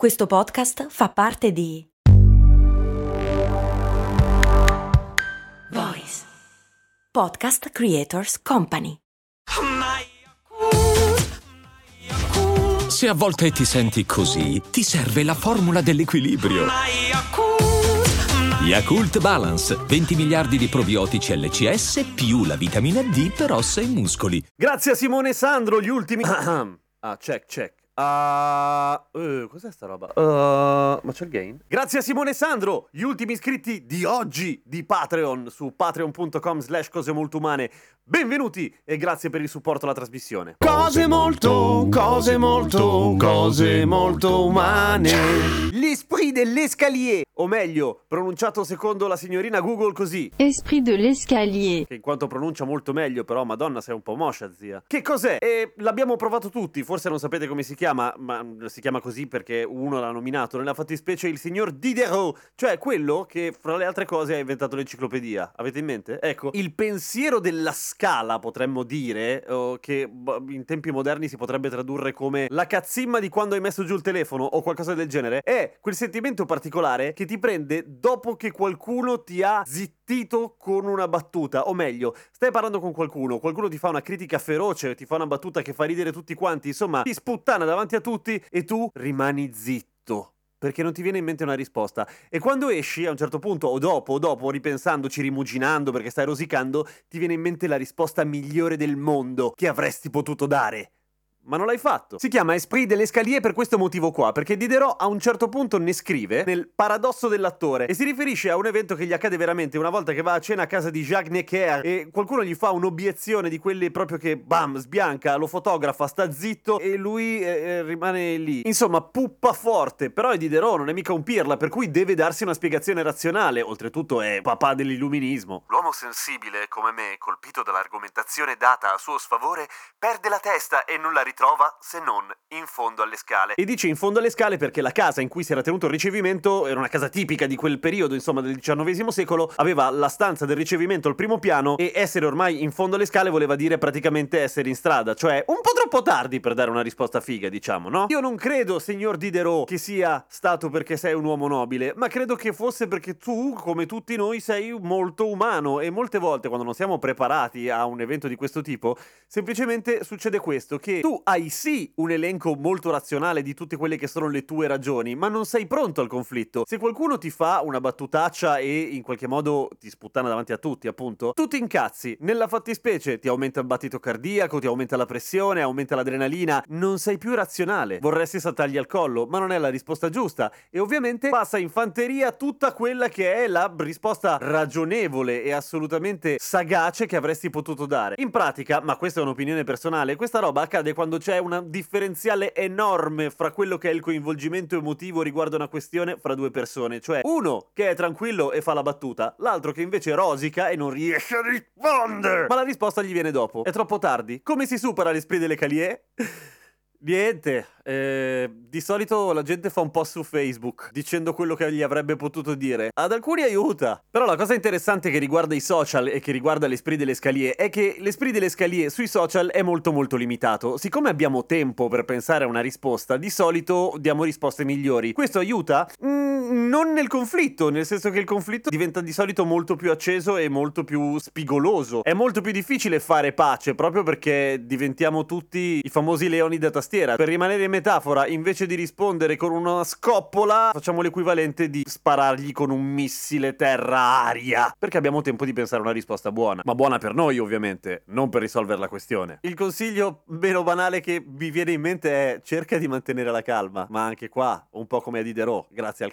Questo podcast fa parte di Voice Podcast Creators Company. Se a volte ti senti così, ti serve la formula dell'equilibrio. Yakult Balance, 20 miliardi di probiotici LCS più la vitamina D per ossa e muscoli. Grazie a Simone e Sandro, gli ultimi... check. Cos'è sta roba? Ma c'è il gain? Grazie a Simone e Sandro, gli ultimi iscritti di oggi di Patreon su patreon.com/cose molto umane. Benvenuti e grazie per il supporto alla trasmissione. Cose molto umane. L'esprit de l'escalier, o meglio, pronunciato secondo la signorina Google così: esprit de l'escalier. Che in quanto pronuncia molto meglio, però, madonna, sei un po' moscia, zia. Che cos'è? L'abbiamo provato tutti, forse non sapete come si chiama. Ma si chiama così perché uno l'ha nominato, nella fattispecie il signor Diderot, cioè quello che fra le altre cose ha inventato l'enciclopedia. Avete in mente? Ecco, il pensiero della scala, potremmo dire, che in tempi moderni si potrebbe tradurre come la cazzimma di quando hai messo giù il telefono o qualcosa del genere, è quel sentimento particolare che ti prende dopo che qualcuno ti ha zittito con una battuta, o meglio, stai parlando con qualcuno ti fa una critica feroce, ti fa una battuta che fa ridere tutti quanti, insomma, ti sputtana davanti a tutti e tu rimani zitto perché non ti viene in mente una risposta, e quando esci a un certo punto o dopo ripensandoci, rimuginando perché stai rosicando, ti viene in mente la risposta migliore del mondo che avresti potuto dare, ma non l'hai fatto. Si chiama esprit dell'escalier per questo motivo qua, perché Diderot a un certo punto ne scrive nel paradosso dell'attore e si riferisce a un evento che gli accade veramente una volta che va a cena a casa di Jacques Necker e qualcuno gli fa un'obiezione di quelle proprio che bam, sbianca, lo fotografa, sta zitto e lui rimane lì. Insomma, puppa forte, però è Diderot, non è mica un pirla, per cui deve darsi una spiegazione razionale, oltretutto è papà dell'illuminismo. L'uomo sensibile come me, colpito dall'argomentazione data a suo sfavore, perde la testa e non la ritrova se non in fondo alle scale. E dice in fondo alle scale perché la casa in cui si era tenuto il ricevimento era una casa tipica di quel periodo, insomma, del XIX secolo, aveva la stanza del ricevimento al primo piano e essere ormai in fondo alle scale voleva dire praticamente essere in strada, cioè un po' troppo tardi per dare una risposta figa, diciamo, no? Io non credo, signor Diderot, che sia stato perché sei un uomo nobile, ma credo che fosse perché tu, come tutti noi, sei molto umano e molte volte quando non siamo preparati a un evento di questo tipo, semplicemente succede questo, che tu hai sì un elenco molto razionale di tutte quelle che sono le tue ragioni, ma non sei pronto al conflitto. Se qualcuno ti fa una battutaccia e in qualche modo ti sputtana davanti a tutti, appunto, tu ti incazzi. Nella fattispecie ti aumenta il battito cardiaco, ti aumenta la pressione, aumenta l'adrenalina, non sei più razionale, vorresti saltargli al collo, ma non è la risposta giusta e ovviamente passa in fanteria tutta quella che è la risposta ragionevole e assolutamente sagace che avresti potuto dare. In pratica, ma questa è un'opinione personale, questa roba accade quando c'è una differenziale enorme fra quello che è il coinvolgimento emotivo riguardo una questione fra due persone, cioè uno che è tranquillo e fa la battuta, l'altro che invece rosica e non riesce a rispondere, ma la risposta gli viene dopo, è troppo tardi. Come si supera l'esprit de l'escalier? Niente, di solito la gente fa un post su Facebook dicendo quello che gli avrebbe potuto dire. Ad alcuni aiuta. Però la cosa interessante che riguarda i social e che riguarda l'esprit de l'escalier è che l'esprit de l'escalier sui social è molto limitato. Siccome abbiamo tempo per pensare a una risposta, di solito diamo risposte migliori. Questo aiuta? Non nel conflitto, nel senso che il conflitto diventa di solito molto più acceso e molto più spigoloso. È molto più difficile fare pace proprio perché diventiamo tutti i famosi leoni da tastiera. Per rimanere in metafora, invece di rispondere con una scoppola, facciamo l'equivalente di sparargli con un missile terra-aria, perché abbiamo tempo di pensare a una risposta buona, ma buona per noi ovviamente, non per risolvere la questione. Il consiglio meno banale che vi viene in mente è: cerca di mantenere la calma, ma anche qua, un po' come a Diderot, grazie al